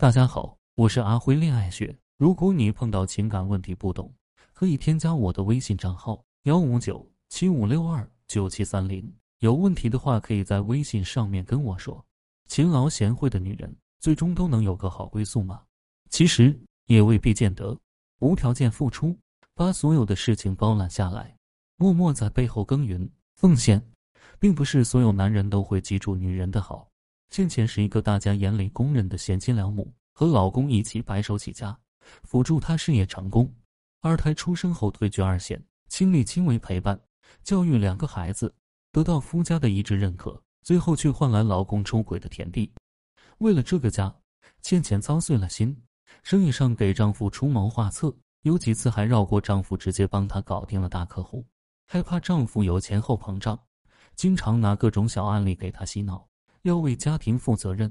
大家好，我是阿辉恋爱学。如果你碰到情感问题不懂，可以添加我的微信账号 15975629730， 有问题的话可以在微信上面跟我说。勤劳贤惠的女人最终都能有个好归宿吗？其实也未必见得。无条件付出，把所有的事情包揽下来，默默在背后耕耘奉献，并不是所有男人都会记住女人的好。倩倩是一个大家眼里公认的贤妻良母，和老公一起白手起家，辅助她事业成功。二胎出生后退居二线，亲力亲为陪伴教育两个孩子，得到夫家的一致认可，最后却换来老公出轨的田地。为了这个家，倩倩操碎了心，生意上给丈夫出谋划策，有几次还绕过丈夫直接帮她搞定了大客户。害怕丈夫有钱后膨胀，经常拿各种小案例给她洗脑，要为家庭负责任。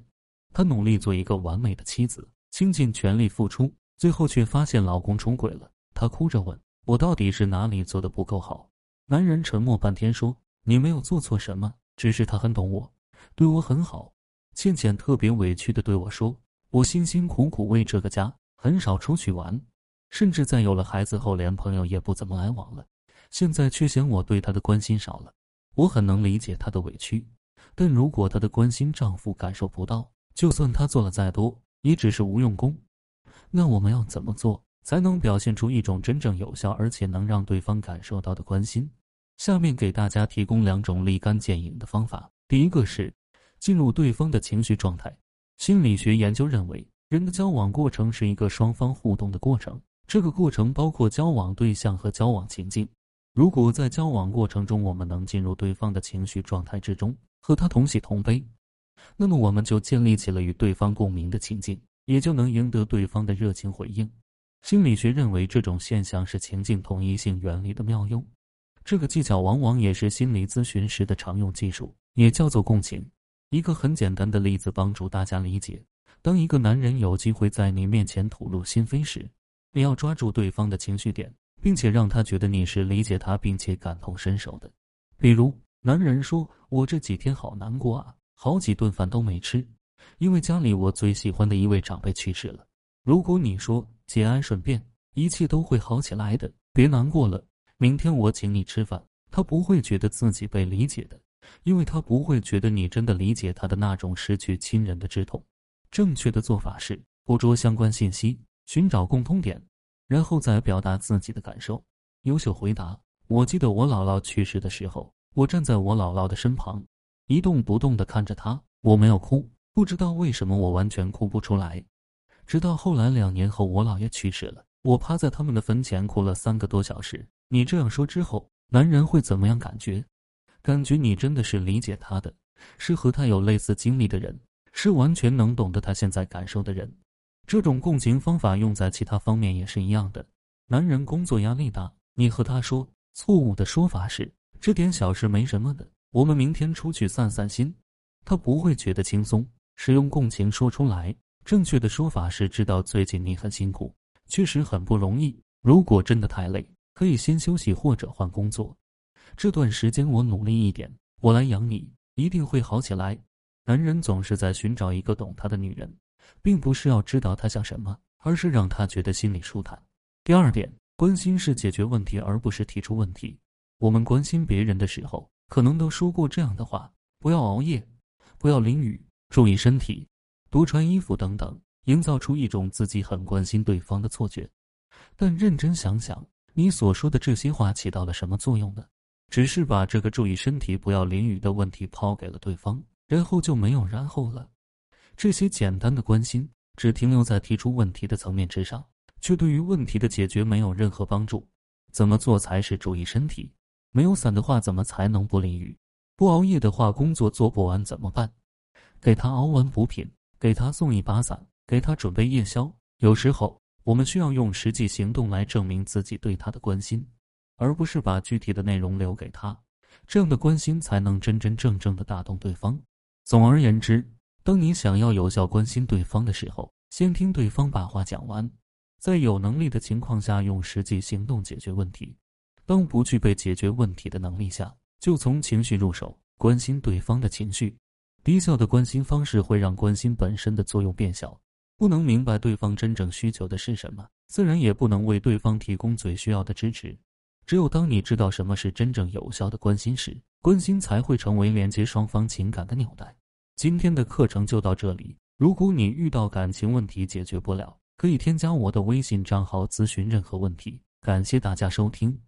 她努力做一个完美的妻子，倾尽全力付出，最后却发现老公出轨了。她哭着问：我到底是哪里做得不够好？男人沉默半天说：你没有做错什么，只是他很懂我，对我很好。倩倩特别委屈地对我说：我辛辛苦苦为这个家，很少出去玩，甚至在有了孩子后连朋友也不怎么来往了，现在却嫌我对她的关心少了。我很能理解她的委屈，但如果她的关心丈夫感受不到，就算她做了再多，也只是无用功。那我们要怎么做才能表现出一种真正有效而且能让对方感受到的关心？下面给大家提供两种立竿见影的方法。第一个是进入对方的情绪状态。心理学研究认为，人的交往过程是一个双方互动的过程，这个过程包括交往对象和交往情境。如果在交往过程中我们能进入对方的情绪状态之中，和他同喜同悲，那么我们就建立起了与对方共鸣的情境，也就能赢得对方的热情回应。心理学认为这种现象是情境同一性原理的妙用，这个技巧往往也是心理咨询时的常用技术，也叫做共情。一个很简单的例子帮助大家理解，当一个男人有机会在你面前吐露心扉时，你要抓住对方的情绪点，并且让他觉得你是理解他并且感同身受的。比如男人说：我这几天好难过啊，好几顿饭都没吃，因为家里我最喜欢的一位长辈去世了。如果你说：节哀顺变，一切都会好起来的，别难过了，明天我请你吃饭，他不会觉得自己被理解的，因为他不会觉得你真的理解他的那种失去亲人的之痛。正确的做法是捕捉相关信息，寻找共通点，然后再表达自己的感受。优秀回答：我记得我姥姥去世的时候，我站在我姥姥的身旁，一动不动地看着她，我没有哭，不知道为什么我完全哭不出来。直到后来2年后我姥爷去世了，我趴在他们的坟前哭了3个多小时。你这样说之后，男人会怎么样感觉？感觉你真的是理解他的，是和他有类似经历的人，是完全能懂得他现在感受的人。这种共情方法用在其他方面也是一样的。男人工作压力大，你和他说，错误的说法是：这点小事没什么的，我们明天出去散散心。他不会觉得轻松。使用共情说出来，正确的说法是：知道最近你很辛苦，确实很不容易，如果真的太累，可以先休息或者换工作，这段时间我努力一点，我来养你，一定会好起来。男人总是在寻找一个懂他的女人，并不是要知道他想什么，而是让他觉得心里舒坦。第二点，关心是解决问题而不是提出问题。我们关心别人的时候，可能都说过这样的话：不要熬夜，不要淋雨，注意身体，多穿衣服等等，营造出一种自己很关心对方的错觉。但认真想想，你所说的这些话起到了什么作用呢？只是把这个注意身体、不要淋雨的问题抛给了对方，然后就没有然后了。这些简单的关心只停留在提出问题的层面之上，却对于问题的解决没有任何帮助。怎么做才是注意身体？没有伞的话怎么才能不淋雨？不熬夜的话，工作做不完怎么办？给他熬完补品，给他送一把伞，给他准备夜宵。有时候我们需要用实际行动来证明自己对他的关心，而不是把具体的内容留给他，这样的关心才能真真正正地打动对方。总而言之，当你想要有效关心对方的时候，先听对方把话讲完，在有能力的情况下用实际行动解决问题。当不具备解决问题的能力下，就从情绪入手，关心对方的情绪。低效的关心方式会让关心本身的作用变小，不能明白对方真正需求的是什么，自然也不能为对方提供最需要的支持。只有当你知道什么是真正有效的关心时，关心才会成为连接双方情感的纽带。今天的课程就到这里，如果你遇到感情问题解决不了，可以添加我的微信账号咨询任何问题。感谢大家收听。